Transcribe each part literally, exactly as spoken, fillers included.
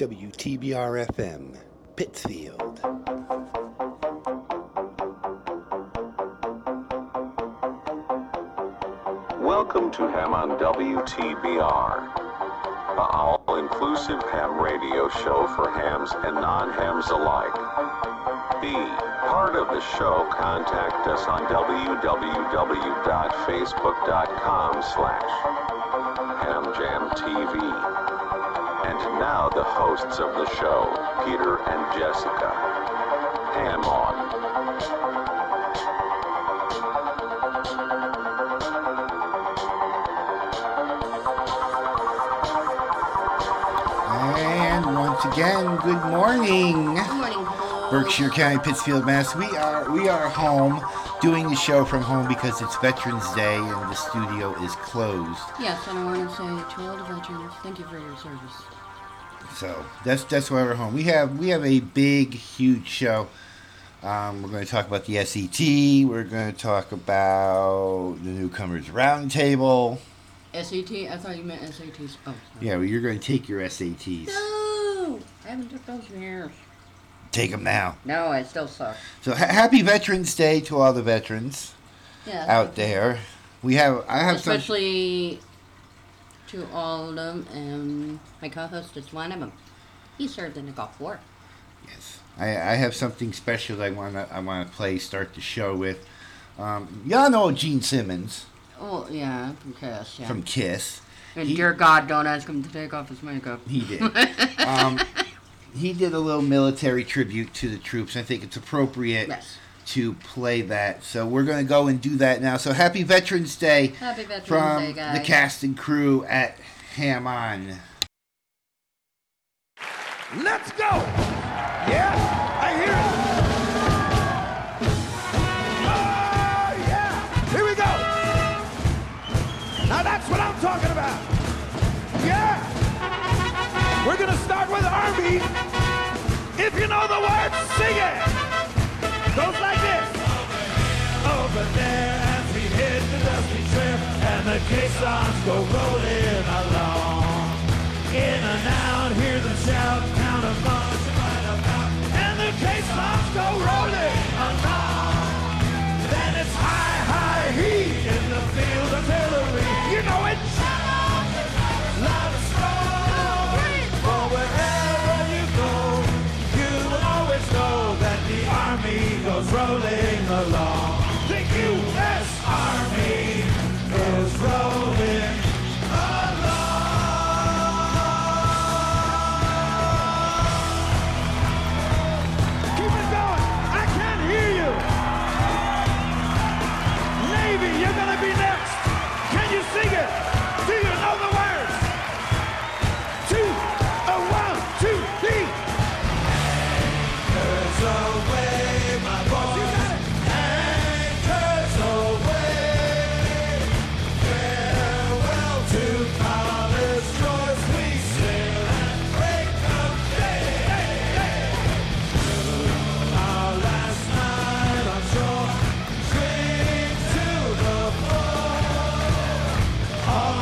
W T B R F M, Pittsfield. Welcome to Ham on W T B R, the all-inclusive ham radio show for hams and non-hams alike. Be part of the show. Contact us on www.facebook.com slash hamjamtv. And now the hosts of the show, Peter and Jessica. Ham on. And once again, good morning. Good morning. Berkshire County, Pittsfield, Mass. We are we are home, doing the show from home because it's Veterans Day and the studio is closed. Yes, and I want to say to all the veterans, thank you for your service. So that's that's why we're home. We have we have a big, huge show. Um, we're going to talk about the S E T. We're going to talk about the Newcomers Roundtable. S E T? I thought you meant S A Ts. Oh, sorry. Yeah, well, you're going to take your S A Ts. No, I haven't took those in years. Take them now. No, I still suck. So ha- happy Veterans Day to all the veterans yeah, out there. We have I have especially some... to all of them, and my co-host is one of them. He served in the Gulf War. Yes, I, I have something special that I wanna I wanna play start the show with. Um, y'all know Gene Simmons. Oh yeah, from Kiss. Yeah. From Kiss. And he, dear God, don't ask him to take off his makeup. He did. um, He did a little military tribute to the troops. I think it's appropriate yes. to play that. So we're going to go and do that now. So happy Veterans Day happy Veterans from Day, guys. The cast and crew at Ham On. Let's go! Yeah, I hear it. Oh, yeah! Here we go! Now that's what I'm talking about. Yeah! We're going to start with Army. If you know the words, sing it. Goes like this. Over there as we hit the dusty trail, and the caissons go rolling along. In and out, hear the shout, count of march right about, and the caissons go rolling along. Then it's high, high heat in the field artillery. You know it. Loud and strong. Wherever you go, you will always know that the Army goes rolling along. The U S Army is rolling along. Keep it going. I can't hear you. Navy, you're going to be next. Can you sing it? Do you know the words? Oh!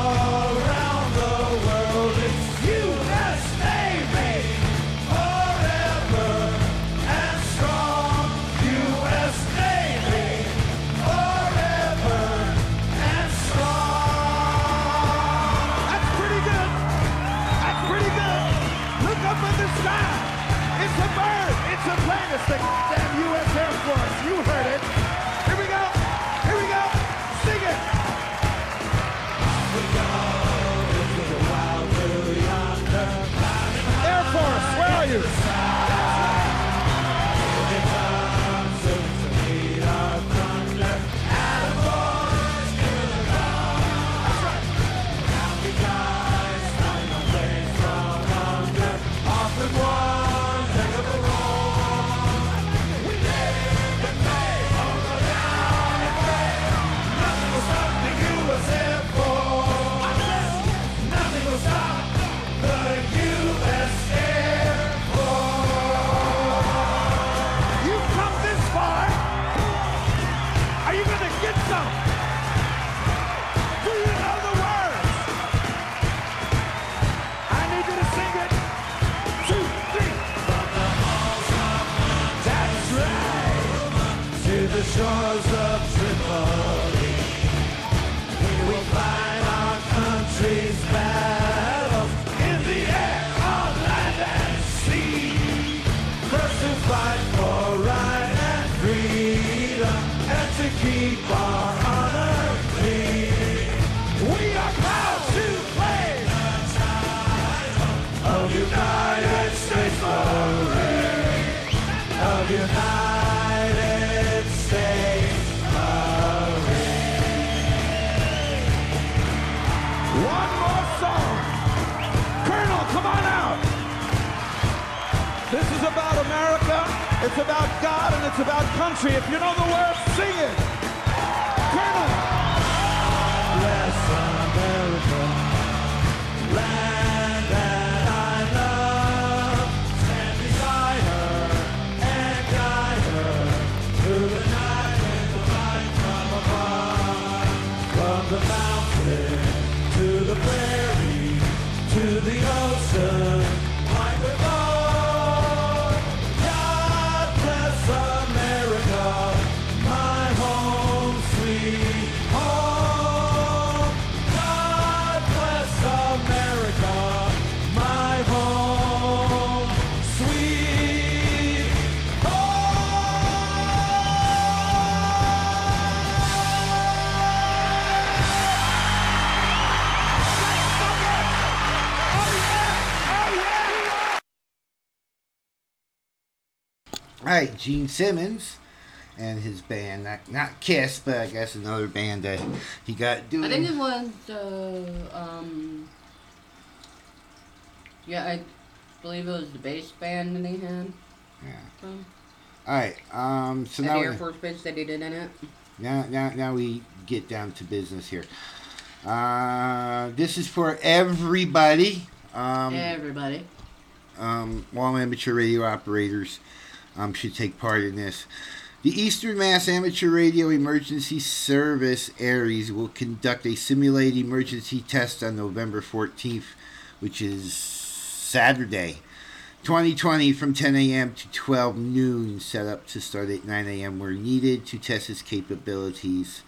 shores of Tripoli, we will find our country's battles in the air, on land and sea. First to fight for right and freedom, and to keep our honor clean. We are proud to play the title of United States Marine, of United. It's about God and it's about country. If you know the words, sing it. Colonel. Bless America, land that I love. Stand beside her and guide her through the night and the light from above. From the mountain to the prairie to the ocean, like the God. All right, Gene Simmons and his band, not, not Kiss, but I guess another band that he got doing. I think it was the, uh, um, yeah, I believe it was the bass band that he had. Yeah. Um, All right, um, so now. The Air Force Base that he did in it. Now, now, now we get down to business here. Uh, this is for everybody. Um, everybody. Um, all amateur radio operators. Um, should take part in this. The Eastern Mass Amateur Radio Emergency Service, ARES, will conduct a simulated emergency test on November fourteenth, which is Saturday, twenty twenty, from ten a.m. to twelve noon, set up to start at nine a.m. where needed to test its capabilities.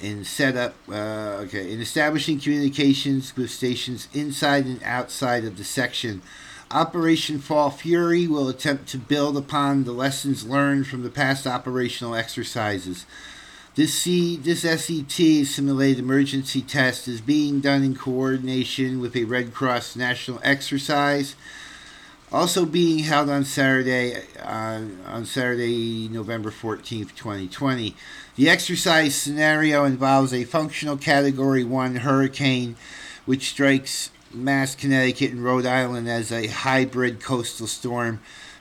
And set up, uh, okay, in establishing communications with stations inside and outside of the section. Operation Fall Fury will attempt to build upon the lessons learned from the past operational exercises. This C, this S E T, Simulated Emergency Test, is being done in coordination with a Red Cross national exercise, also being held on Saturday, uh, on Saturday, November fourteenth, twenty twenty. The exercise scenario involves a functional Category one hurricane, which strikes Mass, Connecticut, and Rhode Island as a hybrid coastal storm,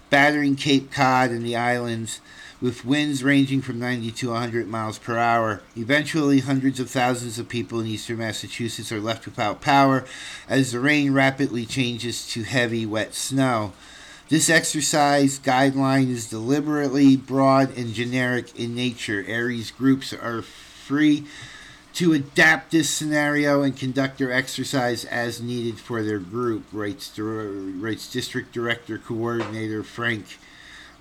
battering Cape Cod and the islands with winds ranging from ninety to one hundred miles per hour. Eventually, hundreds of thousands of people in eastern Massachusetts are left without power as the rain rapidly changes to heavy, wet snow. This exercise guideline is deliberately broad and generic in nature. ARES groups are free to adapt this scenario and conduct their exercise as needed for their group, writes, writes District Director Coordinator Frank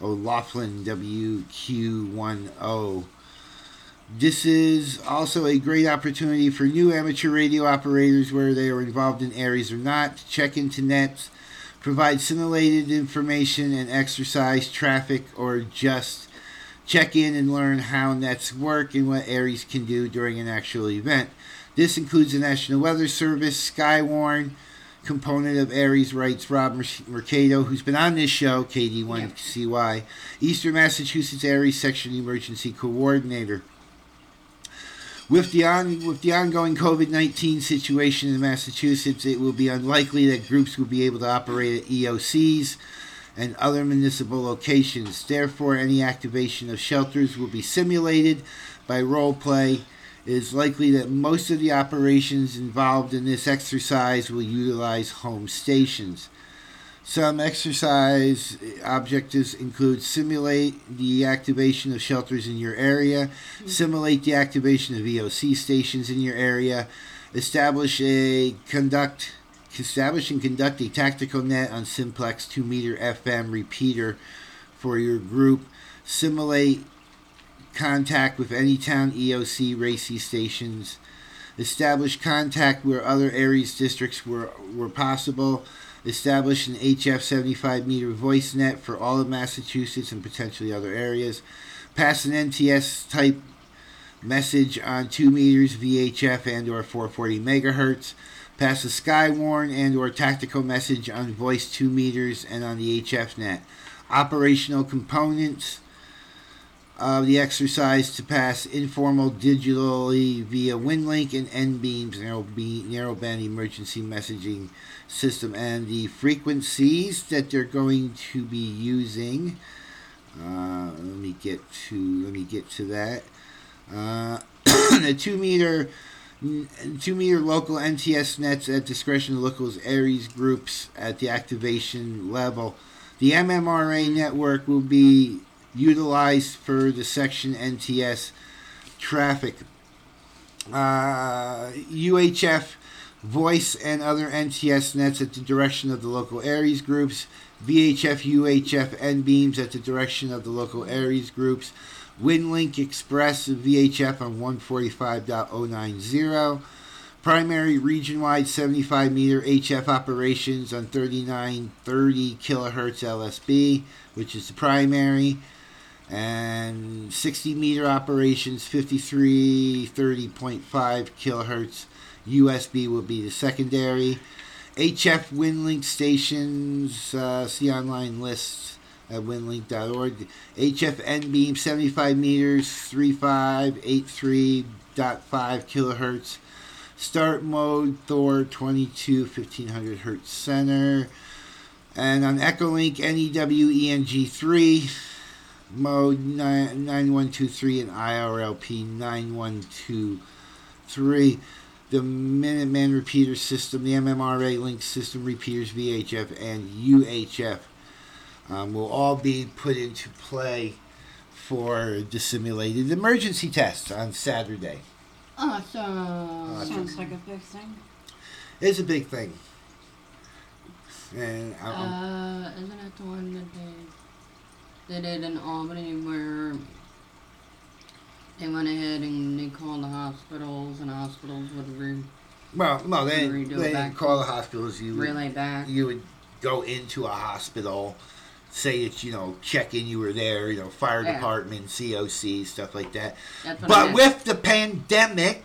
O'Laughlin, W Q ten. This is also a great opportunity for new amateur radio operators, whether they are involved in ARES or not, to check into nets, provide simulated information and exercise traffic, or just check in and learn how nets work and what ARES can do during an actual event. This includes the National Weather Service, Skywarn, component of ARES, writes Rob Mercado, who's been on this show, K D one F F K, Eastern Massachusetts ARES Section Emergency Coordinator. With the on, with the ongoing COVID nineteen situation in Massachusetts, it will be unlikely that groups will be able to operate at E O Cs and other municipal locations. Therefore, any activation of shelters will be simulated by role play. It is likely that most of the operations involved in this exercise will utilize home stations. Some exercise objectives include simulate the activation of shelters in your area, simulate the activation of E O C stations in your area, establish a conduct Establish and conduct a tactical net on simplex two meter F M repeater for your group. Simulate contact with any town E O C R A C I stations, establish contact where other ARES districts were, were possible, establish an H F seventy-five meter voice net for all of Massachusetts and potentially other areas, pass an N T S type message on two meters V H F and or four forty megahertz, pass a Skywarn and or tactical message on voice two meters and on the H F net. Operational components of the exercise to pass informal digitally via Winlink and N-Beam's narrowband emergency messaging system, and the frequencies that they're going to be using. Uh, let me get to let me get to that. Uh, the two meter two meter local N T S nets at discretion of local ARES groups at the activation level. The M M R A network will be utilized for the section N T S traffic. Uh, U H F voice and other N T S nets at the direction of the local ARES groups. V H F, U H F, N-beams at the direction of the local ARES groups. Winlink Express V H F on one forty-five point oh nine zero. Primary region-wide seventy-five meter H F operations on thirty-nine thirty kilohertz L S B, which is the primary. And sixty meter operations fifty-three thirty point five kilohertz U S B will be the secondary. H F Winlink stations, uh, see online lists at winlink dot org. H F N-beam seventy-five meters, thirty-five eighty-three point five kilohertz. Start mode, Thor twenty-two, fifteen hundred hertz center. And on Echolink, N E W E N G three, mode nine one two three and I R L P nine one two three. The Minuteman repeater system, the M M R A link system repeaters, V H F and U H F um, will all be put into play for the simulated emergency test on Saturday. Awesome. Uh, Sounds like a big thing. It's a big thing. And uh, isn't it the one that they, they did in Albany where they went ahead and they called the hospitals, and hospitals would re. Well, no, they, they didn't call the hospitals. You relay would, back. You would go into a hospital, say that, you know, check in, you were there, you know, fire yeah. department, C O C, stuff like that. That's what but I meant. With the pandemic,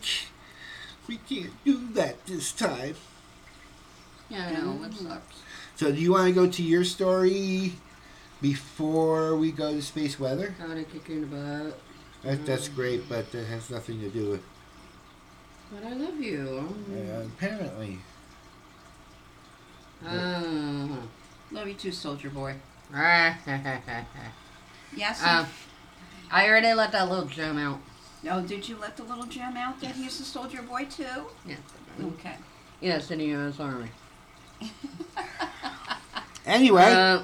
we can't do that this time. Yeah, I know, it sucks. So, do you want to go to your story before we go to space weather? How to kick in the butt. That, that's great, but that has nothing to do with... But I love you. Uh, apparently. Uh, love you too, soldier boy. Yes? Uh, I already let that little gem out. Oh, did you let the little gem out that he's a soldier boy too? Yeah. Okay. Yes, in the U S Army. Anyway. Uh,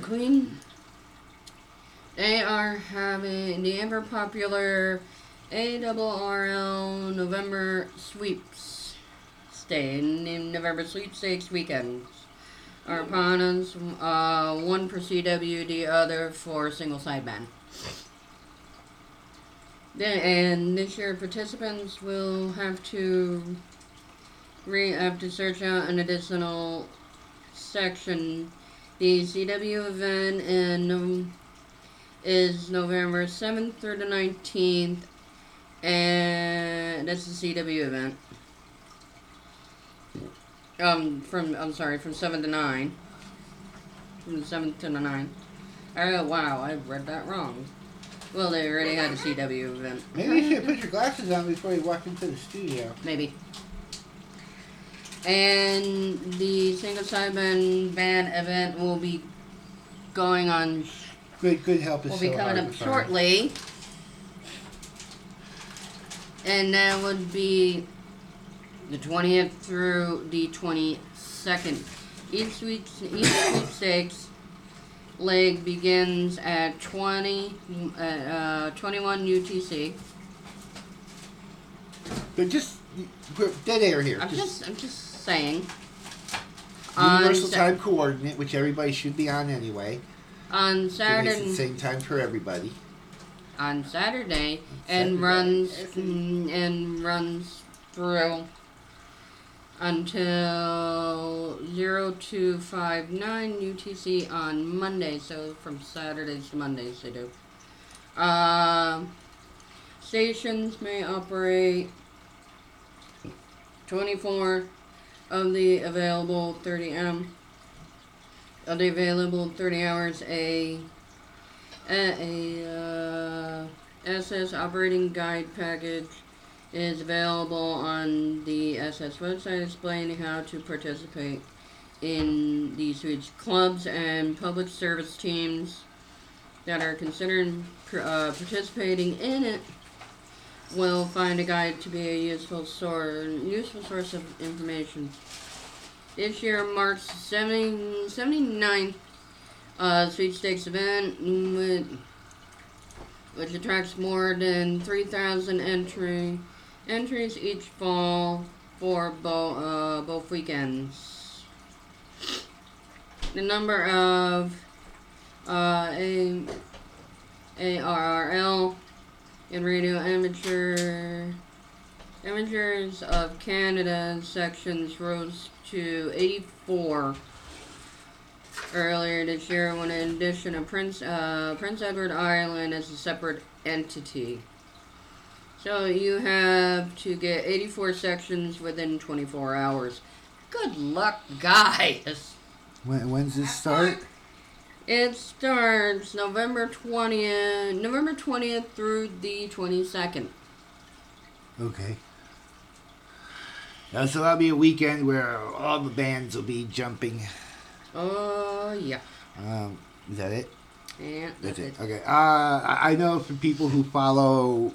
Queen... They are having the ever popular A R R L November Sweeps Stay in November Sweepstakes weekends are upon us, uh, one for C W, the other for single sideband. And this year, participants will have to re have to search out an additional section. The C W event and um, is November seventh through the nineteenth, and that's the C W event. Um, from I'm sorry, from seven to nine. From the seventh to the ninth. Oh wow, I read that wrong. Well, they already had a C W event. Maybe you should put your glasses on before you walk into the studio. Maybe. And the single sideband band event will be going on. Good, good help is so hard. We'll be coming up shortly. And that would be the twentieth through the twenty-second. Each sweepstakes leg begins at twenty, uh, uh, twenty-one U T C. They're just dead air here. I'm just, just I'm just saying. Universal time coordinate, which everybody should be on anyway. On Saturday, it's the same time for everybody. on Saturday and Saturday. runs mm, and runs through until zero two five nine U T C on Monday. So from Saturdays to Mondays they do. Uh, stations may operate twenty-four of the available thirty um of the available thirty hours. A a uh, S S operating guide package is available on the S S website explaining how to participate in these huge clubs and public service teams that are considering uh, participating in it. Will find a guide to be a useful source, useful source of information. This year marks the seventy-ninth uh, sweepstakes event, which, which attracts more than three thousand entry, entries each fall for bo uh, both weekends. The number of uh, a ARRL and radio amateur amateurs of Canada sections rose to eighty-four earlier this year, when in addition of Prince uh, Prince Edward Island as a separate entity. So you have to get eighty-four sections within twenty-four hours. Good luck, guys. When when's this start? It starts November twentieth, November twentieth through the twenty-second. Okay. Uh, so that'll be a weekend where all the bands will be jumping. Oh, uh, yeah. Um, is that it? Yeah, that's, that's it. it. Okay. Uh, I know for people who follow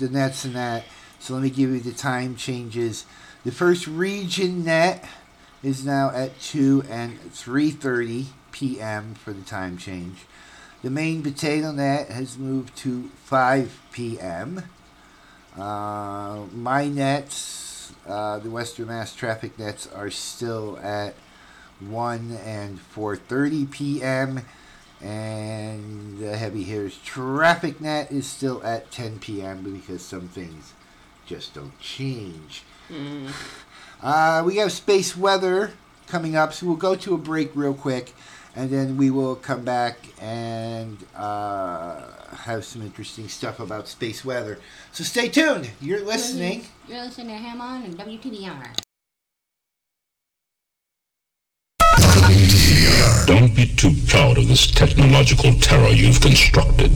the nets and that, so let me give you the time changes. The first region net is now at two and three thirty p m for the time change. The main potato net has moved to five p m Uh, my nets, uh, the Western Mass traffic nets, are still at one and four thirty p m And the Heavy Hitters traffic net is still at ten p m because some things just don't change. Mm. Uh, we have space weather coming up, so we'll go to a break real quick. And then we will come back and uh, have some interesting stuff about space weather. So stay tuned. You're listening. You're listening to Ham On and W T B R. W T B R. Don't be too proud of this technological terror you've constructed.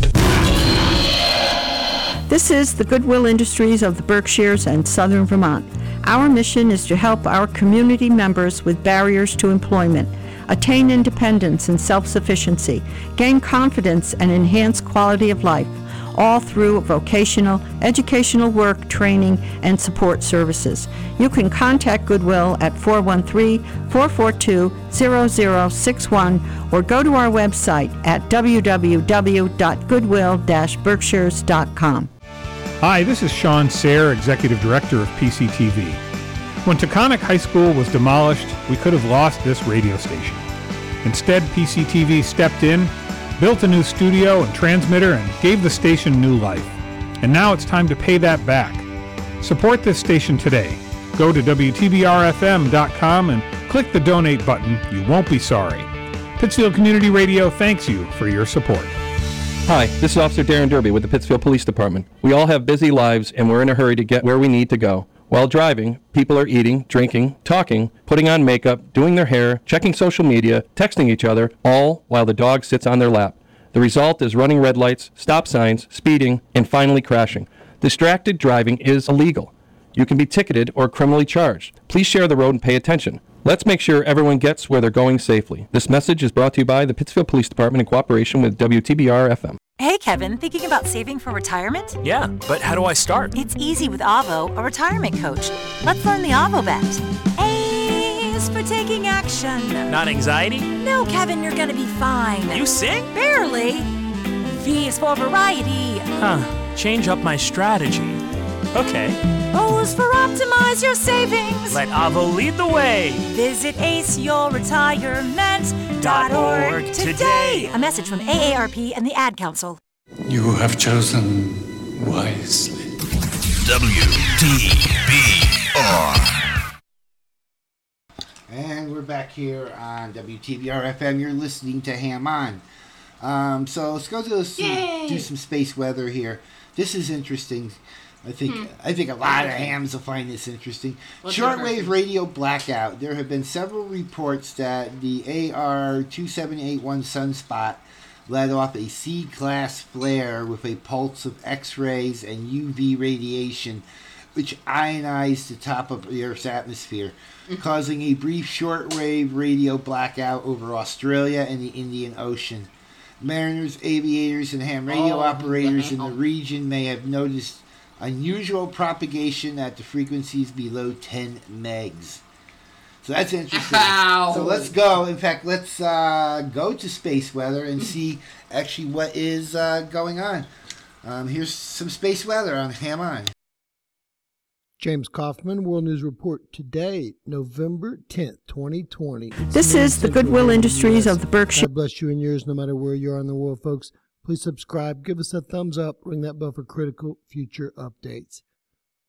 This is the Goodwill Industries of the Berkshires and Southern Vermont. Our mission is to help our community members with barriers to employment, attain independence and self-sufficiency, gain confidence and enhance quality of life, all through vocational, educational work, training, and support services. You can contact Goodwill at four one three, four four two, zero zero six one or go to our website at w w w dot goodwill dash berkshires dot com. Hi, this is Sean Sayre, Executive Director of P C T V. When Taconic High School was demolished, we could have lost this radio station. Instead, P C T V stepped in, built a new studio and transmitter, and gave the station new life. And now it's time to pay that back. Support this station today. Go to W T B R F M dot com and click the donate button. You won't be sorry. Pittsfield Community Radio thanks you for your support. Hi, this is Officer Darren Derby with the Pittsfield Police Department. We all have busy lives and we're in a hurry to get where we need to go. While driving, people are eating, drinking, talking, putting on makeup, doing their hair, checking social media, texting each other, all while the dog sits on their lap. The result is running red lights, stop signs, speeding, and finally crashing. Distracted driving is illegal. You can be ticketed or criminally charged. Please share the road and pay attention. Let's make sure everyone gets where they're going safely. This message is brought to you by the Pittsfield Police Department in cooperation with W T B R F M. Hey, Kevin, thinking about saving for retirement? Yeah, but how do I start? It's easy with Avvo, a retirement coach. Let's learn the Avvo bet. A is for taking action. Not anxiety? No, Kevin, you're going to be fine. You sing? Barely. V is for variety. Huh, change up my strategy. Okay. O's for optimize your savings. Let Avvo lead the way. Visit ace your retirement dot org today. A message from A A R P and the Ad Council. You have chosen wisely. W T B R. And we're back here on W T B R F M. You're listening to Ham On. Um, so let's go do some, do some space weather here. This is interesting. I think hmm. I think a lot of hams will find this interesting. What's Shortwave radio blackout. There have been several reports that the A R twenty-seven eighty-one sunspot let off a C-class flare with a pulse of X-rays and U V radiation, which ionized the top of the Earth's atmosphere, causing a brief shortwave radio blackout over Australia and the Indian Ocean. Mariners, aviators, and ham radio oh, operators the in the region may have noticed unusual propagation at the frequencies below ten megs. So that's interesting. Ow. So let's go. In fact, let's uh, go to space weather and see actually what is uh, going on. Um, here's some space weather on Ham On. James Kaufman, World News Report today, November tenth, twenty twenty. This is the Goodwill Industries of the Berkshire. God bless you and yours no matter where you are in the world, folks. Please subscribe, give us a thumbs up, ring that bell for critical future updates.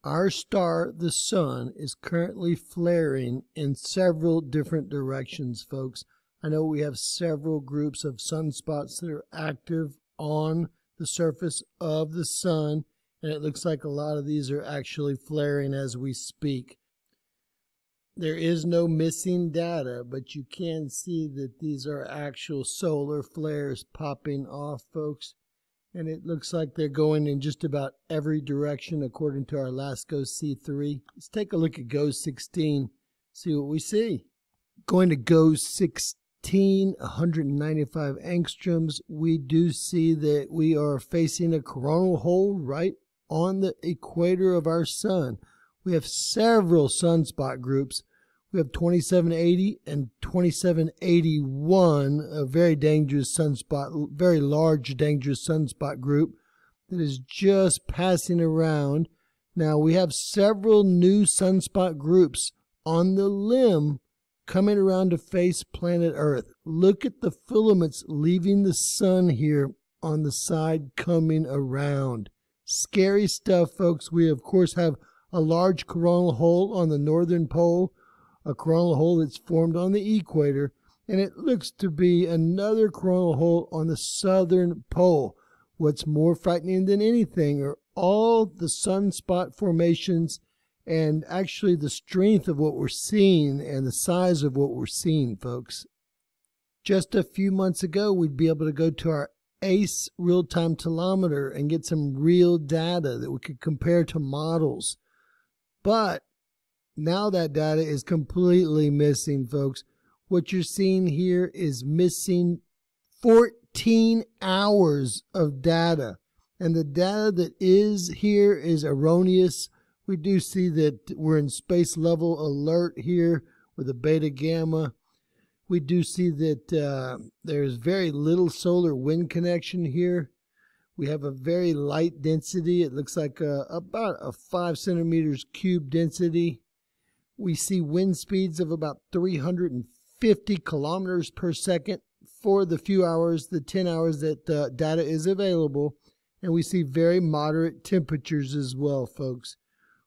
Our star, the sun, is currently flaring in several different directions, folks. I know we have several groups of sunspots that are active on the surface of the sun, and it looks like a lot of these are actually flaring as we speak. There is no missing data, but you can see that these are actual solar flares popping off, folks. And it looks like they're going in just about every direction according to our last GOES C three. Let's take a look at GOES sixteen, see what we see. Going to GOES sixteen, one ninety-five angstroms, we do see that we are facing a coronal hole right on the equator of our sun. We have several sunspot groups. We have twenty-seven eighty and twenty-seven eighty-one, a very dangerous sunspot, very large dangerous sunspot group that is just passing around. Now, we have several new sunspot groups on the limb coming around to face planet Earth. Look at the filaments leaving the sun here on the side coming around. Scary stuff, folks. We, of course, have a large coronal hole on the northern pole, a coronal hole that's formed on the equator, and it looks to be another coronal hole on the southern pole. What's more frightening than anything are all the sunspot formations and actually the strength of what we're seeing and the size of what we're seeing, folks. Just a few months ago, we'd be able to go to our A C E real-time telemeter and get some real data that we could compare to models. But now that data is completely missing, folks. What you're seeing here is missing fourteen hours of data. And the data that is here is erroneous. We do see that we're in space level alert here with a beta gamma. We do see that uh, there's very little solar wind connection here. We have a very light density. It looks like a, about a five centimeters cube density. We see wind speeds of about three hundred fifty kilometers per second for the few hours, the ten hours that uh, data is available. And we see very moderate temperatures as well, folks.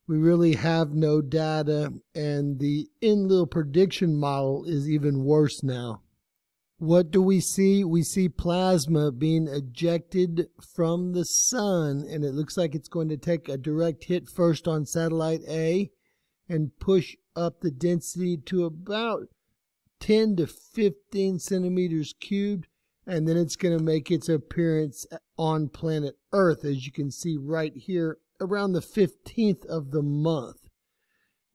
We really have no data, and the Enlil prediction model is even worse now. What do we see? We see plasma being ejected from the sun, and it looks like it's going to take a direct hit first on satellite A and push up the density to about ten to fifteen centimeters cubed, and then it's going to make its appearance on planet Earth, as you can see right here, around the fifteenth of the month.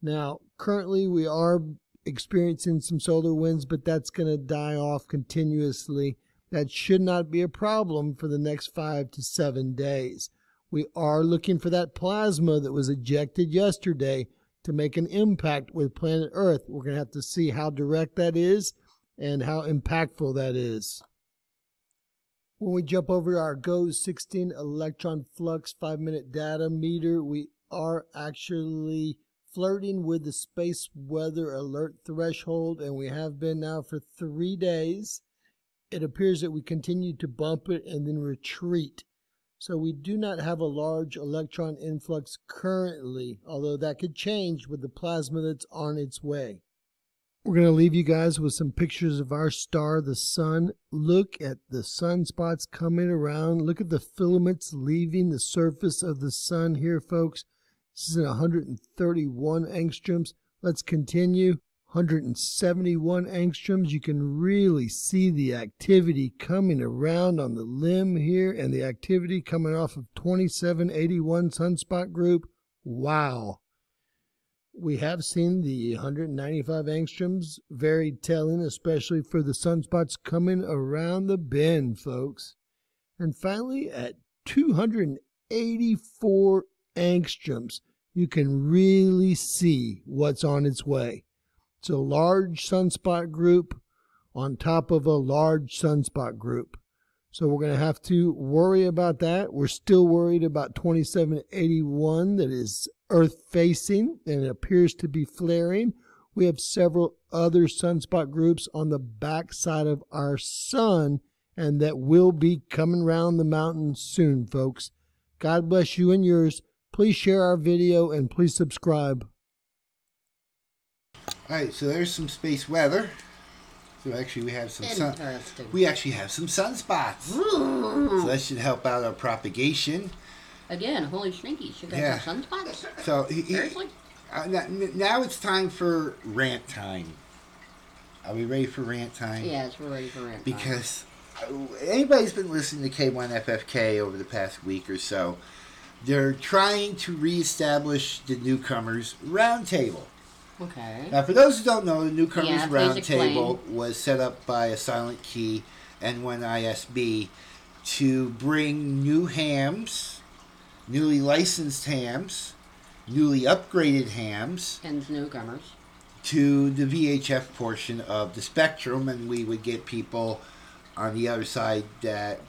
Now, currently we are experiencing some solar winds, but that's going to die off continuously. That should not be a problem for the next five to seven days. We are looking for that plasma that was ejected yesterday to make an impact with planet Earth. We're going to have to see how direct that is and how impactful that is. When we jump over to our GOES sixteen electron flux five-minute data meter, we are actually flirting with the space weather alert threshold, and we have been now for three days. It appears that we continue to bump it and then retreat. So we do not have a large electron influx currently, although that could change with the plasma that's on its way. We're going to leave you guys with some pictures of our star, the sun. Look at the sunspots coming around. Look at the filaments leaving the surface of the sun here, folks. This is at one hundred thirty-one angstroms. Let's continue. one hundred seventy-one angstroms. You can really see the activity coming around on the limb here and the activity coming off of twenty-seven eighty-one sunspot group. Wow. We have seen the one hundred ninety-five angstroms, very telling, especially for the sunspots coming around the bend, folks. And finally, at two hundred eighty-four angstroms, you can really see what's on its way. It's a large sunspot group on top of a large sunspot group. So we're going to have to worry about that. We're still worried about twenty-seven eighty-one that is Earth-facing and it appears to be flaring. We have several other sunspot groups on the backside of our sun and that will be coming round the mountain soon, folks. God bless you and yours. Please share our video and please subscribe. All right, so there's some space weather. So actually we have some sun. We actually have some sunspots. Ooh. So that should help out our propagation. Again, holy stinkies, you got yeah. some sunspots? So he, he, seriously? Uh, now, now it's time for rant time. Are we ready for rant time? Yes, we're ready for rant because time. Because anybody's been listening to K one F F K over the past week or so, they're trying to reestablish the Newcomers Roundtable. Okay. Now, for those who don't know, the Newcomers yeah, Roundtable was set up by a silent key N one I S B to bring new hams, newly licensed hams, newly upgraded hams, and newcomers to the V H F portion of the spectrum, and we would get people on the other side that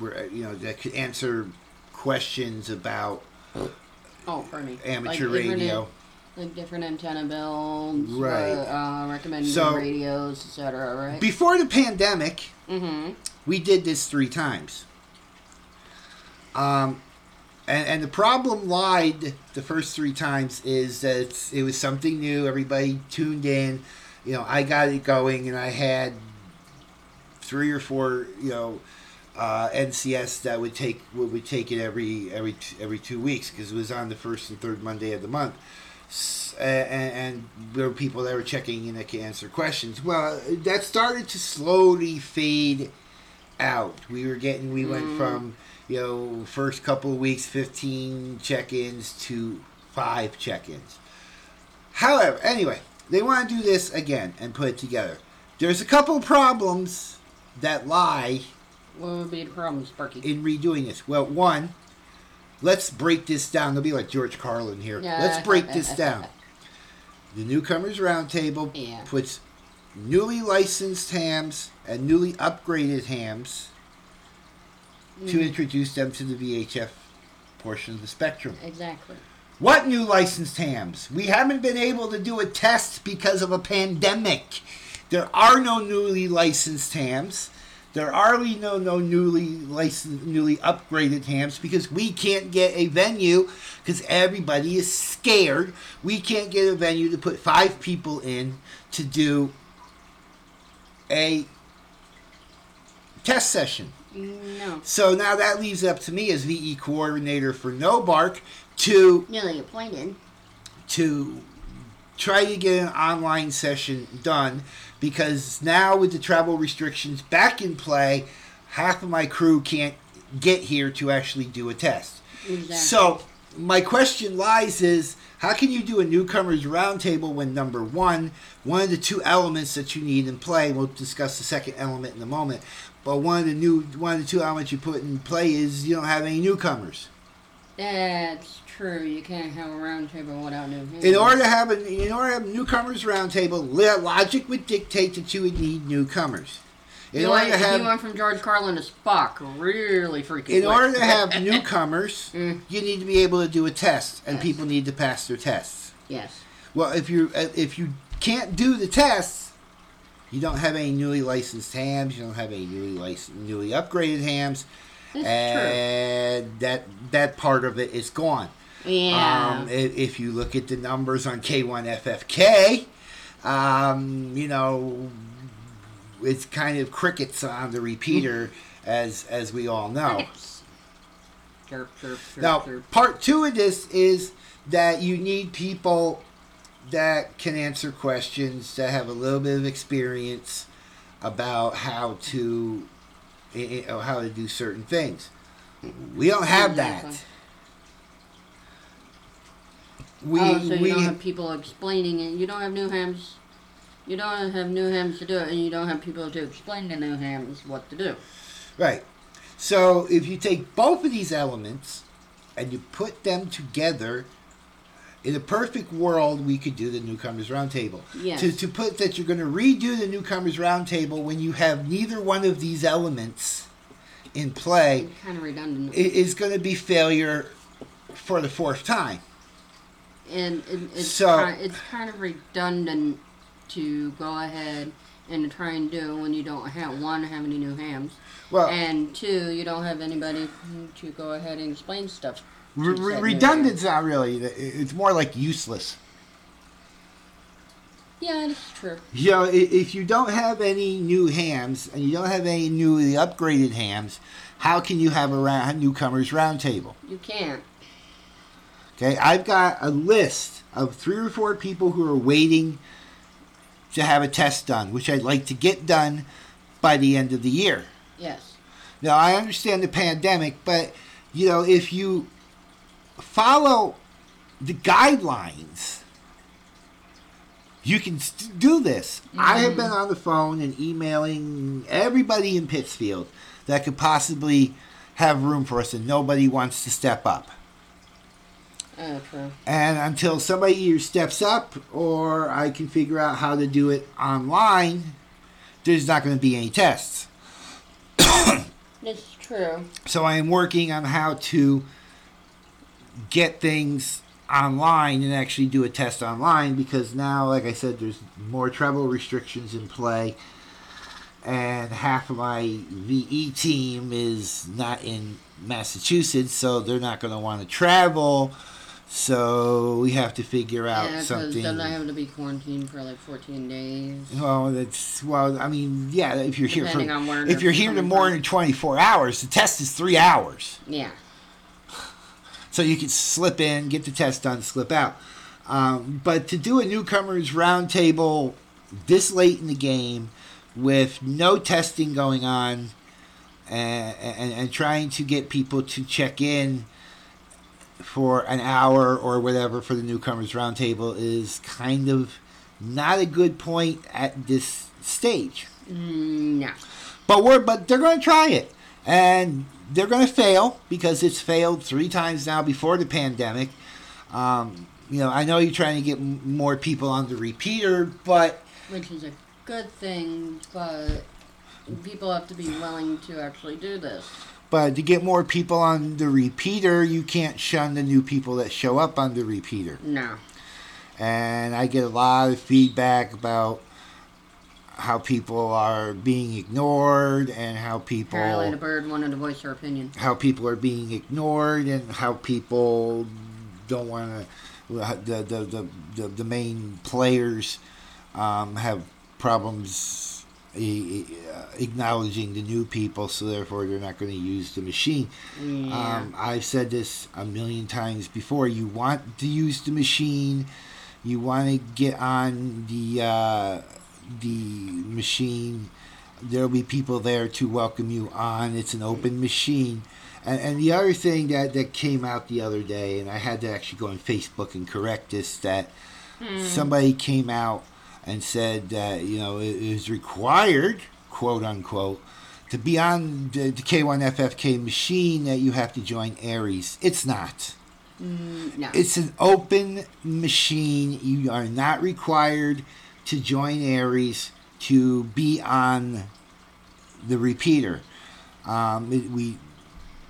were, you know, that could answer questions about oh, pardon me. amateur like radio. Like different antenna builds, right. uh, uh, recommended so, radios, et cetera, right? Before the pandemic, mm-hmm. we did this three times. Um, and, and the problem lied the first three times is that it's, it was something new. Everybody tuned in. You know, I got it going, and I had three or four, you know, uh, N C S that would take would, would take it every every every two weeks because it was on the first and third Monday of the month. And, and there were people that were checking in that could answer questions. Well, that started to slowly fade out. We were getting, we mm. went from, you know, first couple of weeks, fifteen check-ins to five check-ins. However, anyway, they want to do this again and put it together. There's a couple of problems that lie. What would be the problems, Sparky? In redoing this. Well, one... Let's break this down. They'll be like George Carlin here. Yeah. Let's break this down. The Newcomers Roundtable yeah. puts newly licensed hams and newly upgraded hams mm. to introduce them to the V H F portion of the spectrum. Exactly. What new licensed hams? We haven't been able to do a test because of a pandemic. There are no newly licensed hams. There are no no newly licensed, newly upgraded hams because we can't get a venue because everybody is scared. We can't get a venue to put five people in to do a test session. No. So now that leaves it up to me as V E coordinator for NoBark to newly appointed to try to get an online session done. Because now with the travel restrictions back in play, half of my crew can't get here to actually do a test. Exactly. So my question lies is, how can you do a Newcomers Roundtable when, number one, one of the two elements that you need in play, we'll discuss the second element in a moment, but one of the new, one of the two elements you put in play is you don't have any newcomers. That's true. You can't have a roundtable without newcomers. In order to have a in order to have a newcomers roundtable, logic would dictate that you would need newcomers. In you order like, to have you went from George Carlin to Spock, really freaking. In quick. order to have newcomers, mm. you need to be able to do a test, and yes. people need to pass their tests. Yes. Well, if you if you can't do the tests, you don't have any newly licensed hams. You don't have any newly licensed, newly upgraded hams. and true. that that part of it is gone. Yeah. Um, if, if you look at the numbers on K one F F K, um, you know, it's kind of crickets on the repeater, as as we all know. Derp, derp, derp, now, derp. Part two of this is that you need people that can answer questions, that have a little bit of experience about how to how to do certain things. We don't have that. We, oh, so you we, don't have people explaining it. You don't have new hams. You don't have new hams to do it, and you don't have people to explain to new hams what to do. Right. So if you take both of these elements and you put them together, in a perfect world, we could do the Newcomers Roundtable. Yes. To, to put that you're going to redo the Newcomers Roundtable when you have neither one of these elements in play, it's kind of redundant. It is going to be failure for the fourth time. And it, it's, so, kind of, it's kind of redundant to go ahead and try and do when you don't have, one, have any new hams, well, and two, you don't have anybody to go ahead and explain stuff. Re- redundant's not really, it's more like useless. Yeah, it's true. You know, if you don't have any new hams, and you don't have any newly upgraded hams, how can you have a, round, a Newcomers Roundtable? You can't. Okay, I've got a list of three or four people who are waiting to have a test done, which I'd like to get done by the end of the year. Yes. Now, I understand the pandemic, but, you know, if you follow the guidelines, you can st- do this. Mm-hmm. I have been on the phone and emailing everybody in Pittsfield that could possibly have room for us, and nobody wants to step up. Okay. And until somebody either steps up or I can figure out how to do it online, there's not going to be any tests. That's true. So I am working on how to get things online and actually do a test online, because now, like I said, there's more travel restrictions in play, and half of my V E team is not in Massachusetts, so they're not going to want to travel. So we have to figure out yeah, something. Yeah, because I have to be quarantined for like fourteen days. Well, that's well. I mean, yeah. If you're Depending here for, if you're here for more than twenty-four hours, the test is three hours. Yeah. So you can slip in, get the test done, slip out. Um, but to do a Newcomers Roundtable this late in the game, with no testing going on, and, and, and trying to get people to check in for an hour or whatever for the Newcomers Roundtable is kind of not a good point at this stage. No. But we're but they're going to try it, and they're going to fail because it's failed three times now before the pandemic. Um, you know, I know you're trying to get m- more people on the repeater, but which is a good thing, but people have to be willing to actually do this. But to get more people on the repeater, you can't shun the new people that show up on the repeater. No. And I get a lot of feedback about how people are being ignored and how people... Apparently the bird wanted to voice her opinion. How people are being ignored and how people don't want to... The, the, the, the, the main players um, have problems Uh, acknowledging the new people, so therefore they're not going to use the machine. Yeah. Um, I've said this a million times before. You want to use the machine. You want to get on the uh, the machine. There'll be people there to welcome you on. It's an open machine. And, and the other thing that, that came out the other day, and I had to actually go on Facebook and correct this, that mm. somebody came out and said that, you know, it is required, quote unquote, to be on the, the K one F F K machine that you have to join ARES. It's not. Mm, no. It's an open machine. You are not required to join ARES to be on the repeater. Um, it, we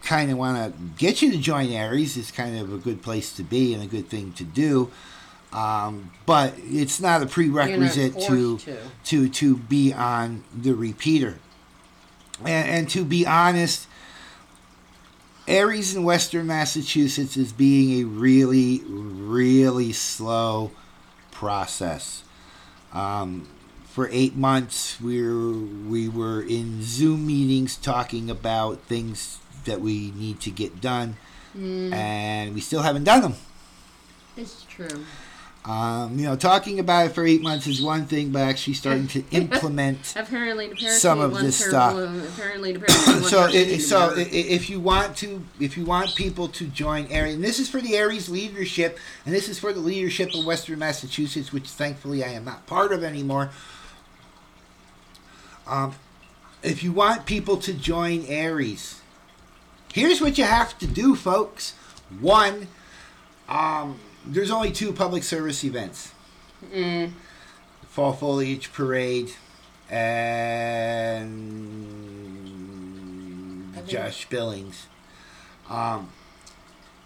kind of want to get you to join ARES. It's kind of a good place to be and a good thing to do. Um, but it's not a prerequisite to, to to to be on the repeater. And, and to be honest, ARES in Western Massachusetts is being a really, really slow process. Um, for eight months, we were, we were in Zoom meetings talking about things that we need to get done, mm. and we still haven't done them. It's true. Um, you know, talking about it for eight months is one thing, but actually starting to implement apparently, apparently some of this stuff. Blue, apparently, apparently so, it, so it, if you want to, if you want people to join ARES, and this is for the ARES leadership, and this is for the leadership of Western Massachusetts, which thankfully I am not part of anymore. Um, if you want people to join ARES, here's what you have to do, folks. One, um. There's only two public service events. Mm. Fall Foliage Parade and Josh Billings. Um,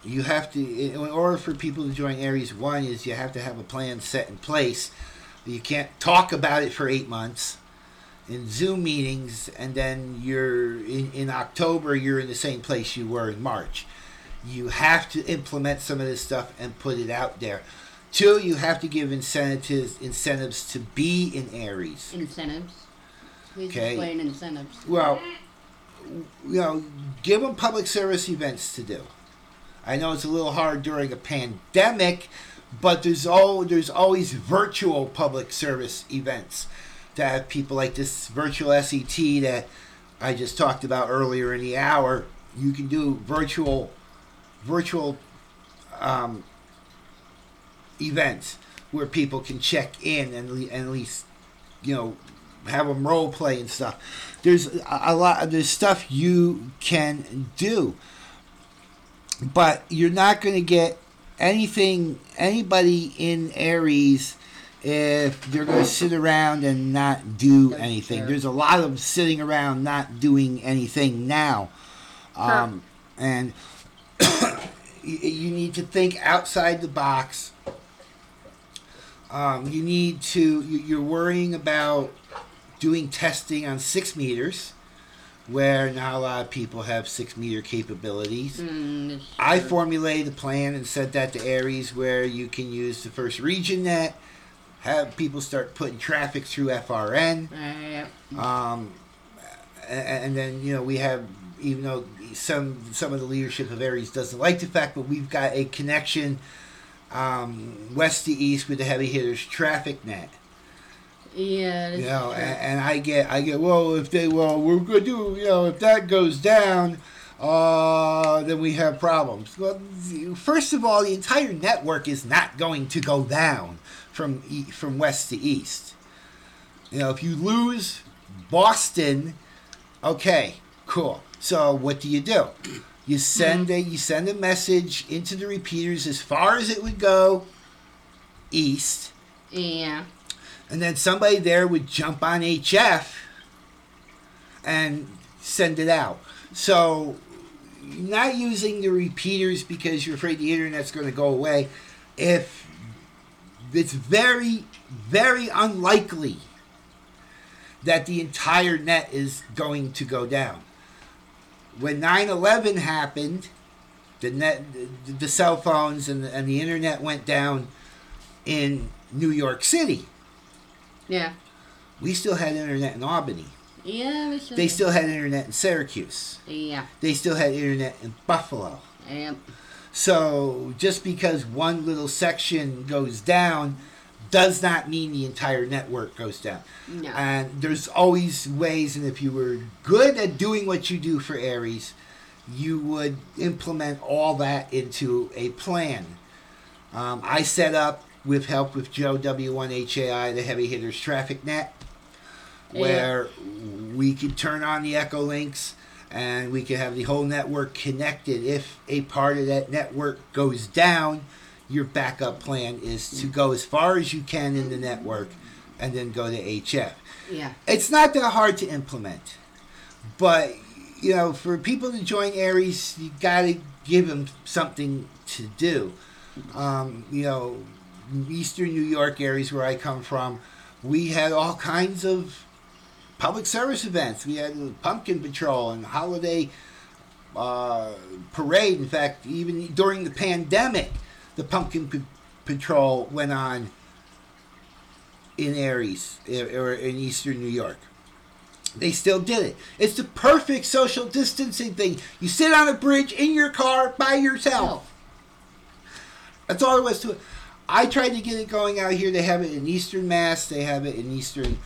you have to, in order for people to join ARES, one is you have to have a plan set in place. You can't talk about it for eight months in Zoom meetings, and then you're in, in October, you're in the same place you were in March. You have to implement some of this stuff and put it out there. Two, you have to give incentives incentives to be in ARES. Incentives? Please okay. explain incentives. Well, you know, give them public service events to do. I know it's a little hard during a pandemic, but there's all there's always virtual public service events that have people like this virtual S E T that I just talked about earlier in the hour. You can do virtual virtual um, events where people can check in and, le- and at least, you know, have them role play and stuff. There's a, a lot of there's stuff you can do, but you're not going to get anything, anybody in ARES if they're going to sit around and not do anything. There's a lot of sitting around not doing anything now. Um, and you need to think outside the box. Um, you need to, you're worrying about doing testing on six meters where not a lot of people have six meter capabilities. Mm, sure. I formulated a plan and sent that to ARES where you can use the first region net, have people start putting traffic through F R N. Uh, yeah. um, and, and then, you know, we have, even though some some of the leadership of ARES doesn't like the fact, but we've got a connection um, west to east with the Heavy Hitters Traffic Net. Yeah, you know, and, and I get I get well if they well we're gonna do you know if that goes down, uh, then we have problems. Well, first of all, the entire network is not going to go down from e- from west to east. You know, if you lose Boston, okay, cool. So what do you do? You send a you send a message into the repeaters as far as it would go east. Yeah. And then somebody there would jump on H F and send it out. So you're not using the repeaters because you're afraid the internet's going to go away. If it's very, very unlikely that the entire net is going to go down. When nine eleven happened, the net, the, the cell phones and the, and the internet went down in New York City. Yeah. We still had internet in Albany. Yeah, we still. They still had internet in Syracuse. Yeah. They still had internet in Buffalo. Yep. So just because one little section goes down does not mean the entire network goes down. No. And there's always ways, and if you were good at doing what you do for ARES, you would implement all that into a plan. Um, I set up, with help with Joe W one H A I, the Heavy Hitters Traffic Net, where yeah. we could turn on the echo links and we could have the whole network connected. If a part of that network goes down, your backup plan is to go as far as you can in the network and then go to H F. Yeah. It's not that hard to implement. But, you know, for people to join ARES, you got to give them something to do. Um, you know, Eastern New York ARES, where I come from, we had all kinds of public service events. We had Pumpkin Patrol and Holiday uh, parade. In fact, even during the pandemic, the Pumpkin P- Patrol went on in ARES, or in Eastern New York. They still did it. It's the perfect social distancing thing. You sit on a bridge in your car by yourself. That's all there was to it. I tried to get it going out here. They have it in Eastern Mass. They have it in Eastern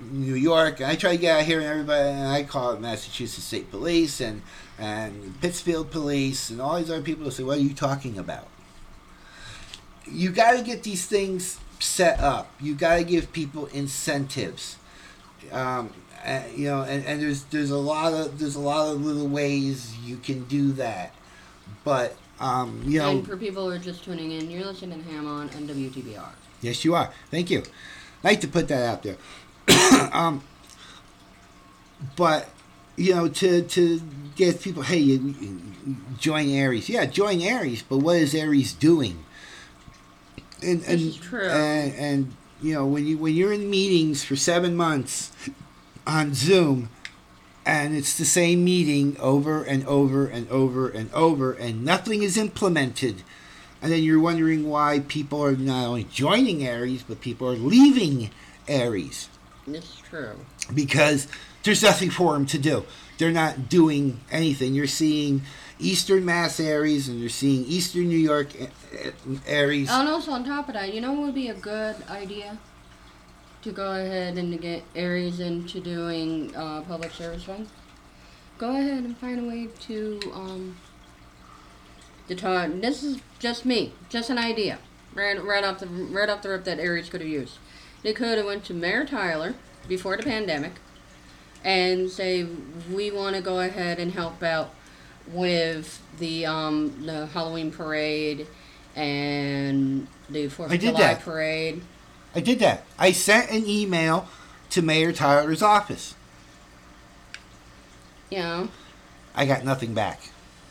New York. And I tried to get out here, and everybody, and I call it Massachusetts State Police and, and Pittsfield Police and all these other people who say, what are you talking about? You got to get these things set up. You got to give people incentives. Um, Uh, you know, and, and there's there's a lot of there's a lot of little ways you can do that, but um, you know. And for people who are just tuning in, you're listening to Ham On and W T B R. Yes, you are. Thank you. I like to put that out there. um, but you know, to to get people, hey, you, you join ARES. Yeah, join ARES. But what is ARES doing? And, and this is true. And, and you know, when you when you're in meetings for seven months. On Zoom, and it's the same meeting over and over and over and over, and nothing is implemented. And then you're wondering why people are not only joining ARES, but people are leaving ARES. It's true. Because there's nothing for them to do. They're not doing anything. You're seeing Eastern Mass ARES, and you're seeing Eastern New York ARES. And also on top of that, you know what would be a good idea? To go ahead and to get ARES into doing uh, public service runs, go ahead and find a way to um, deter. This is just me, just an idea, right, right off the right off the rip that ARES could have used. They could have went to Mayor Tyler before the pandemic, and say we want to go ahead and help out with the um, the Halloween parade and the Fourth of July that. parade. I did that. I sent an email to Mayor Tyler's office. Yeah. I got nothing back.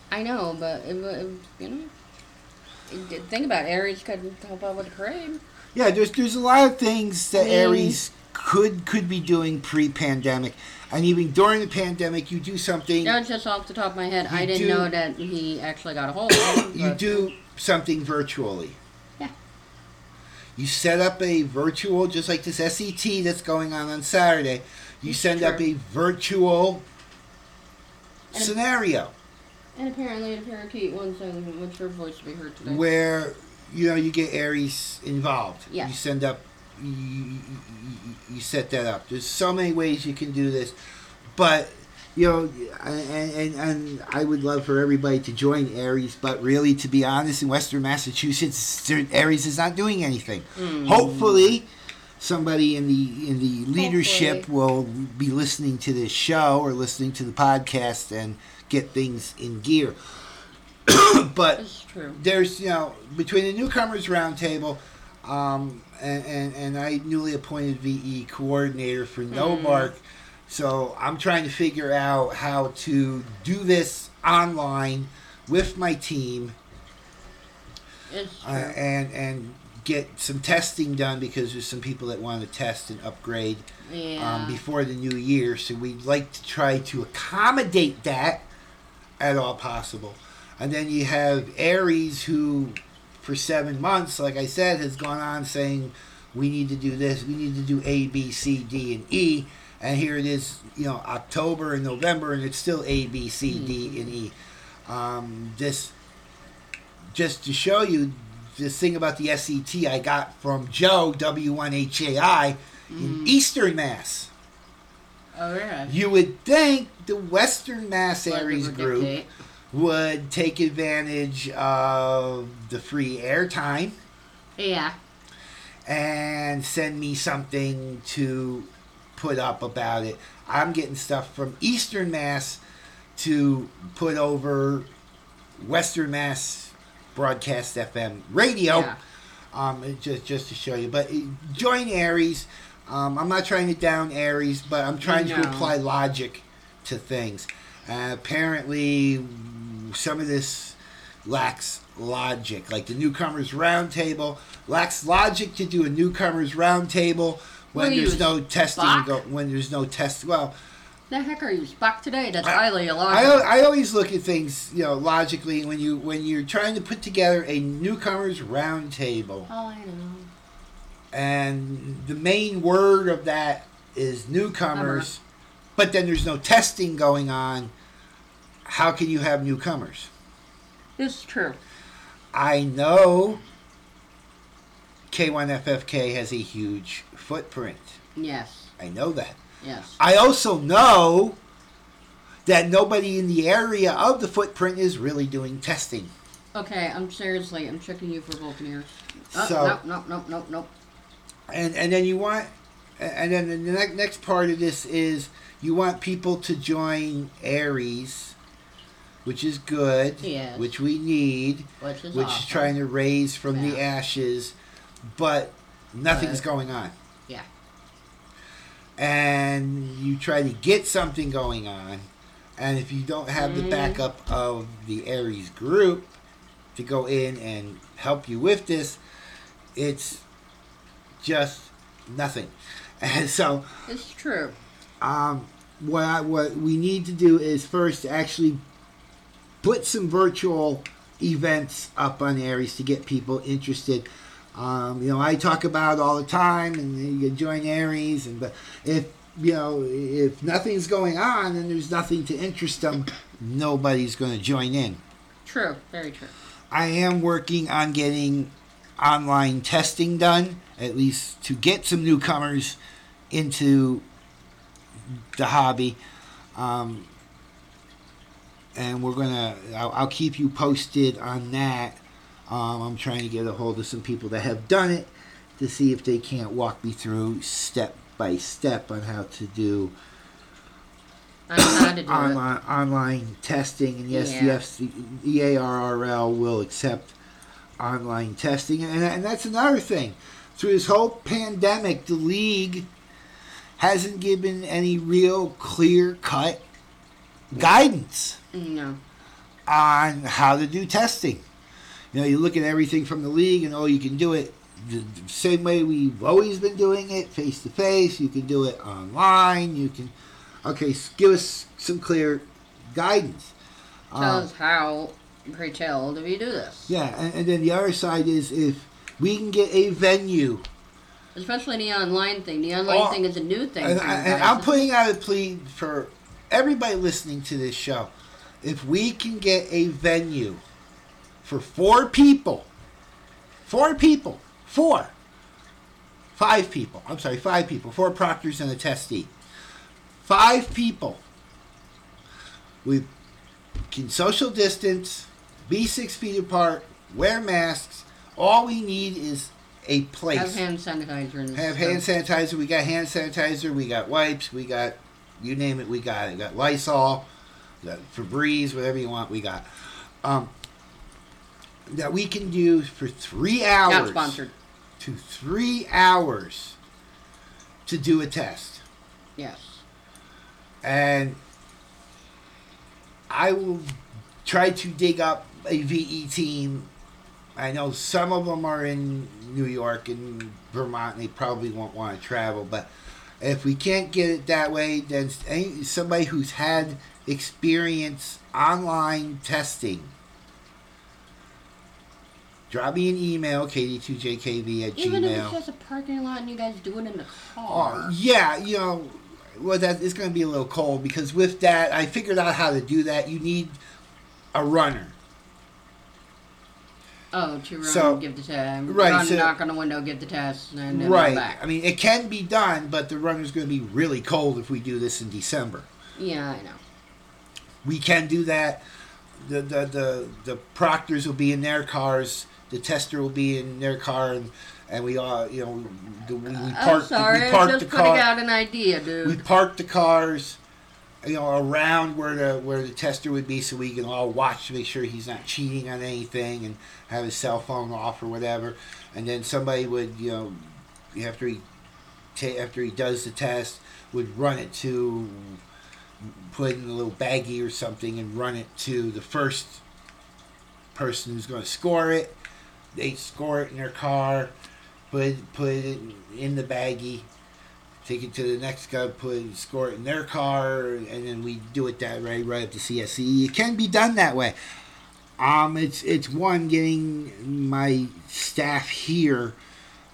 I know, but, it, it, you know, think about it. ARES could help out with the parade. Yeah, there's there's a lot of things that I mean, ARES could could be doing pre-pandemic. And even during the pandemic, you do something. That's just off the top of my head. I didn't do, know that he actually got a hold of it. You do something virtually. You set up a virtual, just like this S E T that's going on on Saturday. You send up a virtual and scenario. And apparently, it appeared Kate one second, what's her voice to be heard today? Where, you know, you get ARES involved. Yeah. You send up, you, you, you set that up. There's so many ways you can do this. But, you know, and, and, and I would love for everybody to join ARES, but really, to be honest, in Western Massachusetts, ARES is not doing anything. Mm. Hopefully, somebody in the in the leadership Hopefully. will be listening to this show or listening to the podcast and get things in gear. But there's, you know, between the Newcomers Roundtable um, and, and, and I newly appointed V E coordinator for NOMARC, mm. So I'm trying to figure out how to do this online with my team uh, and and get some testing done because there's some people that want to test and upgrade yeah. um, before the new year. So we'd like to try to accommodate that at all possible. And then you have ARES who, for seven months, like I said, has gone on saying, we need to do this, we need to do A, B, C, D, and E. And here it is, you know, October and November, and it's still A, B, C, mm. D, and E. Um, this, just to show you, this thing about the S E T I got from Joe, W one H A I, mm. in Eastern Mass. Oh, yeah. You would think the Western Mass ARES group dictate. would take advantage of the free airtime. Yeah. And send me something to put up about it. I'm getting stuff from Eastern Mass to put over Western Mass Broadcast F M radio. Yeah. Um, just just to show you. But join ARES. Um, I'm not trying to down ARES, but I'm trying to apply logic to things. Uh, apparently, some of this lacks logic. Like the Newcomers Roundtable lacks logic to do a Newcomers Roundtable. When there's, no testing go, when there's no testing, when there's no test, well, the heck are you, Spock, today? That's highly alarming. I, I always look at things, you know, logically when you when you're trying to put together a Newcomers Roundtable. Oh, I know. And the main word of that is newcomers, Summer. But then there's no testing going on. How can you have newcomers? It's true. I know K one F F K has a huge footprint. Yes. I know that. Yes. I also know that nobody in the area of the footprint is really doing testing. Okay, I'm seriously, I'm checking you for Vulcaneers. Oh, so, nope, nope, nope, nope, nope. And, and then you want, and then the ne- next part of this is you want people to join ARES, which is good, yes. which we need, which is, which awesome. is trying to raise from yeah. the ashes, but nothing's but, going on. Yeah. And you try to get something going on, and if you don't have mm. the backup of the ARES group to go in and help you with this, it's just nothing. And so it's true. Um, what I, what we need to do is first actually put some virtual events up on ARES to get people interested. Um, you know, I talk about it all the time, and you join ARES, and but if you know if nothing's going on and there's nothing to interest them, nobody's going to join in. True, very true. I am working on getting online testing done, at least to get some newcomers into the hobby. Um, and we're going to, I'll keep you posted on that. Um, I'm trying to get a hold of some people that have done it to see if they can't walk me through step by step on how to do, how to do online, online testing. And yes, yeah. the, F C, the A R R L will accept online testing. And, and that's another thing. Through this whole pandemic, the league hasn't given any real clear-cut guidance no. on how to do testing. You know, you look at everything from the league and, oh, you can do it the same way we've always been doing it, face-to-face. You can do it online. You can, okay, give us some clear guidance. Tell um, us how, pray tell, do we do this? Yeah, and, and then the other side is if we can get a venue. Especially the online thing. The online oh, thing is a new thing. And, I, and I'm putting out a plea for everybody listening to this show. If we can get a venue for four people, four people, four, five people, I'm sorry, five people, four proctors and a testee, five people, we can social distance, be six feet apart, wear masks. All we need is a place. Have hand sanitizer. Have hand sanitizer. We got hand sanitizer. We got wipes. We got, you name it, we got it. We got Lysol, we got Febreze, whatever you want, we got. Um, that we can do for three hours. Not sponsored. To three hours to do a test. Yes. And I will try to dig up a V E team. I know some of them are in New York and Vermont, and they probably won't want to travel. But if we can't get it that way, then any, somebody who's had experience online testing, drop me an email, K D two J K V at Even Gmail. Even if it's just a parking lot and you guys do it in the car. Oh, yeah, you know, well, that it's going to be a little cold because with that, I figured out how to do that. You need a runner. Oh, to run, so, give the test. Right, run, so, knock on the window, give the test, and then right. back. I mean, it can be done, but the runner's going to be really cold if we do this in December. Yeah, I know. We can do that. The the the, the proctors will be in their cars. The tester will be in their car, and, and we all, you know, we, we park. I'm sorry, we park I'm just the putting car. out an idea, dude. We park the cars, you know, around where the where the tester would be, so we can all watch to make sure he's not cheating on anything and have his cell phone off or whatever. And then somebody would, you know, after he ta- after he does the test, would run it to, put it in a little baggie or something, and run it to the first person who's going to score it. They score it in their car, put it, put it in the baggie. take it to the next guy, put it, score it in their car, and then we do it that way right up to C S C. It can be done that way. Um, it's it's one, getting my staff here,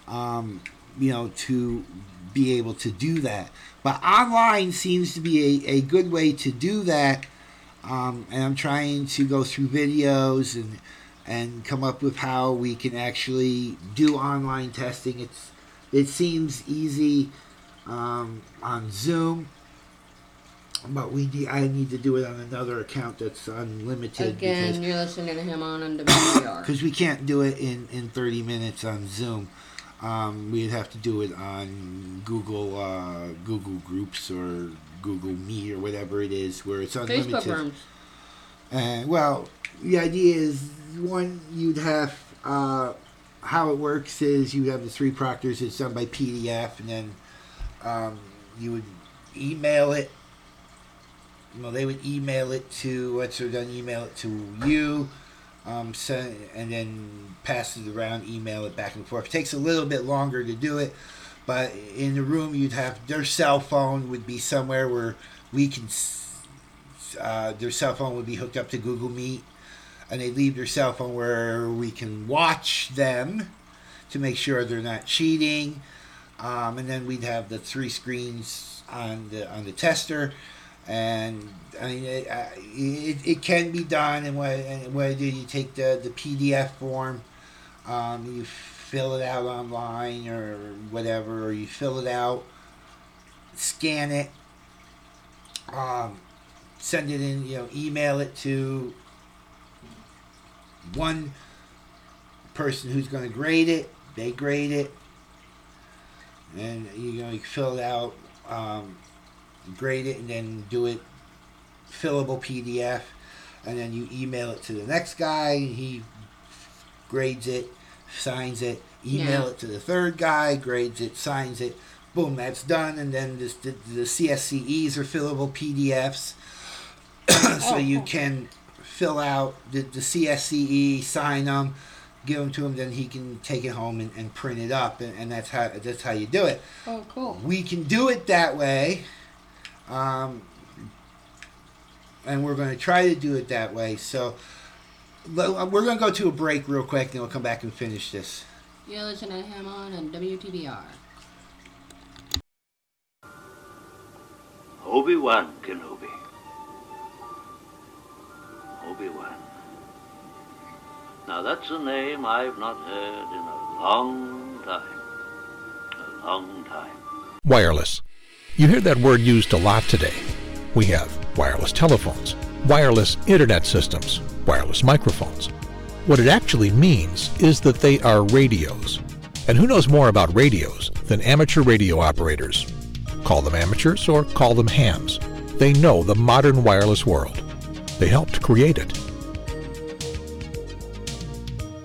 um, you know, to be able to do that. But online seems to be a, a good way to do that. Um, and I'm trying to go through videos and and come up with how we can actually do online testing. It's it seems easy um, on Zoom. But we de- I need to do it on another account that's unlimited. Again, because, you're listening to him on W T B R. Because we can't do it in, in thirty minutes on Zoom. Um, we'd have to do it on Google uh, Google Groups or Google Meet or whatever it is where it's unlimited. Facebook rooms. And, well, the idea is, one, you'd have, uh, how it works is you have the three proctors. It's done by P D F, and then um, you would email it. Well, they would email it to what's their done. Email it to you, um, send, and then pass it around. Email it back and forth. It takes a little bit longer to do it, but in the room you'd have their cell phone would be somewhere where we can. Uh, their cell phone would be hooked up to Google Meet, and they leave their cell phone where we can watch them to make sure they're not cheating, um, and then we'd have the three screens on the on the tester. And I mean, it, it, it can be done. And what, and what I do, you take the, the P D F form, um, you fill it out online or whatever, or you fill it out, scan it, um, send it in, you know, email it to one person who's going to grade it. They grade it, and you know, you fill it out. Um, grade it, and then do it fillable P D F, and then you email it to the next guy, and he grades it, signs it, email yeah. it to the third guy, grades it, signs it, boom, that's done. And then this, the, the C S C Es are fillable P D Fs, so you can fill out the, the C S C E, sign them, give them to him, then he can take it home and, and print it up, and, and that's how that's how you do it. Oh, cool. We can do it that way. Um, and we're going to try to do it that way. So we're going to go to a break real quick, and we'll come back and finish this. You're listening to him on W T B R. Obi-Wan Kenobi. Obi-Wan. Now that's a name I've not heard in a long time. A long time. Wireless. You hear that word used a lot today. We have wireless telephones, wireless internet systems, wireless microphones. What it actually means is that they are radios. And who knows more about radios than amateur radio operators? Call them amateurs or call them hams. They know the modern wireless world. They helped create it.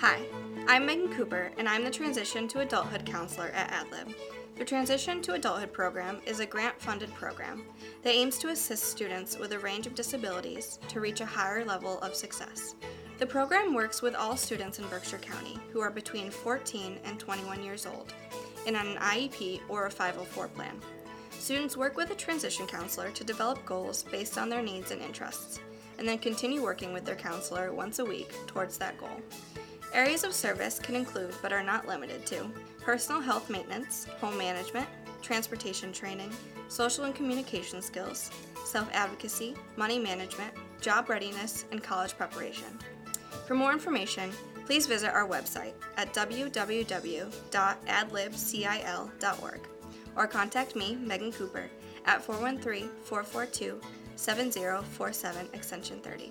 Hi, I'm Megan Cooper, and I'm the Transition to Adulthood counselor at AdLib. The Transition to Adulthood program is a grant-funded program that aims to assist students with a range of disabilities to reach a higher level of success. The program works with all students in Berkshire County who are between fourteen and twenty-one years old and on an I E P or a five oh four plan. Students work with a transition counselor to develop goals based on their needs and interests, and then continue working with their counselor once a week towards that goal. Areas of service can include, but are not limited to, personal health maintenance, home management, transportation training, social and communication skills, self-advocacy, money management, job readiness, and college preparation. For more information, please visit our website at w w w dot ad lib c i l dot org or contact me, Megan Cooper, at four one three, four four two, seven zero four seven, extension thirty.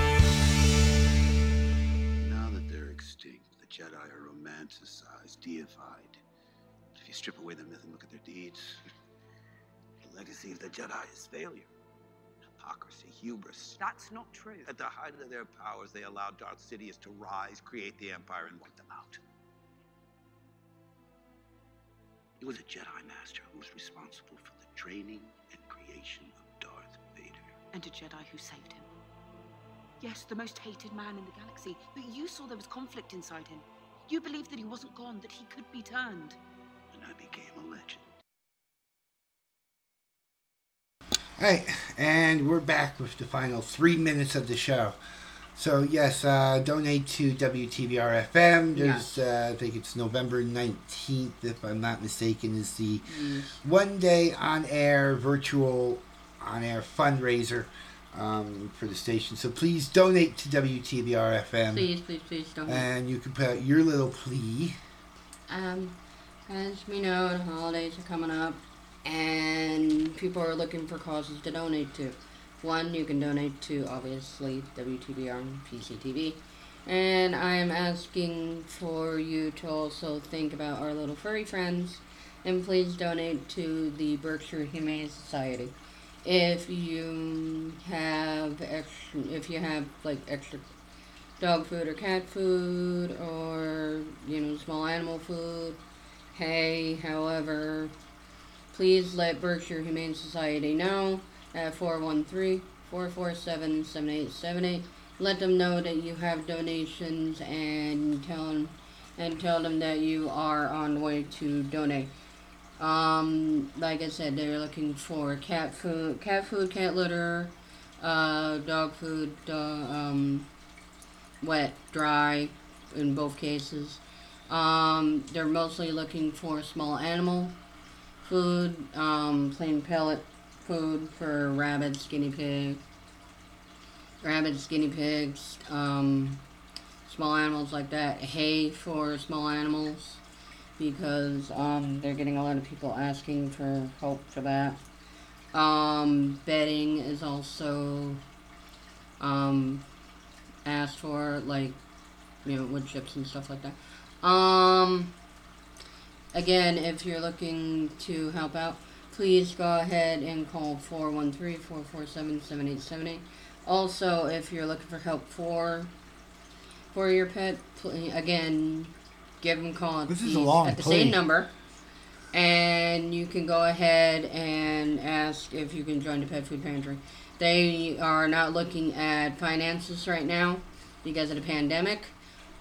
Now that they're extinct, the Jedi are romanticized, deified. If you strip away the myth and look at their deeds, the legacy of the Jedi is failure. Hypocrisy, hubris. That's not true. At the height of their powers, they allowed Darth Sidious to rise, create the Empire, and wipe them out. It was a Jedi Master who was responsible for the training and creation of Darth Vader. And a Jedi who saved him. Yes, the most hated man in the galaxy, but you saw there was conflict inside him. You believed that he wasn't gone, that he could be turned. And I became a legend. All right, and we're back with the final three minutes of the show. So, yes, uh, donate to W T B R F M. There's, yeah. uh, I think it's November nineteenth, if I'm not mistaken, is the mm. one-day on-air virtual on-air fundraiser um, for the station. So please donate to W T B R F M. Please, please, please donate. And you can put out your little plea. Um, as we know, the holidays are coming up, and people are looking for causes to donate to. One, you can donate to, obviously, W T B R and P C T V. And I am asking for you to also think about our little furry friends. And please donate to the Berkshire Humane Society. If you have extra, if you have, like, extra dog food or cat food or, you know, small animal food, hay, however, please let Berkshire Humane Society know at four one three, four four seven, seven eight seven eight. Let them know that you have donations, and tell them, and tell them that you are on the way to donate. Um, like I said, they're looking for cat food, cat food, cat litter, uh, dog food, uh, um, wet, dry, in both cases. Um, they're mostly looking for small animal food, um, plain pellet food for rabbits, guinea pig, rabbits, guinea pigs, um, small animals like that, hay for small animals, because um, they're getting a lot of people asking for help for that. Um, bedding is also um, asked for, like, you know, wood chips and stuff like that. Um, again, if you're looking to help out, please go ahead and call four one three, four four seven, seven eight seven eight. Also, if you're looking for help for for your pet, please, again, give them a call this is a long at the plea. Same number. And you can go ahead and ask if you can join the Pet Food Pantry. They are not looking at finances right now because of the pandemic.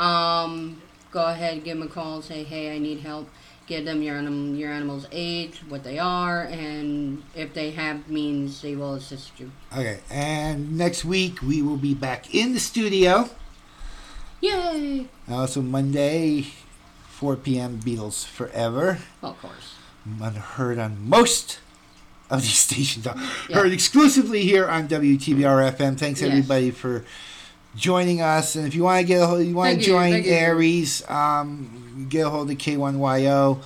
Um, go ahead, give them a call, say, hey, I need help. Give them your anim- your animal's age, what they are, and if they have means, they will assist you. Okay, and next week we will be back in the studio. Yay! Also, uh, Monday, four p.m., Beatles Forever. Well, of course. Unheard on most of these stations. Yeah. Heard exclusively here on W T B R F M. Thanks, yes. everybody, for joining us. And if you want to get a hold, you want to join you, ARES, um, get a hold of K one Y O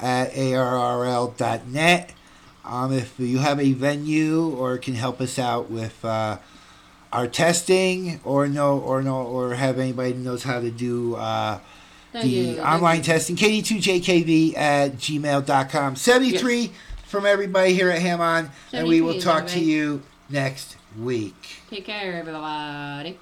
at A R R L dot net. Um, if you have a venue or can help us out with uh, our testing, or no, or no, or have anybody who knows how to do uh, the you, online you. testing, K D two J K V at gmail dot com. seventy-three yes. from everybody here at Hammond, and we will talk to you next week. Take care, everybody.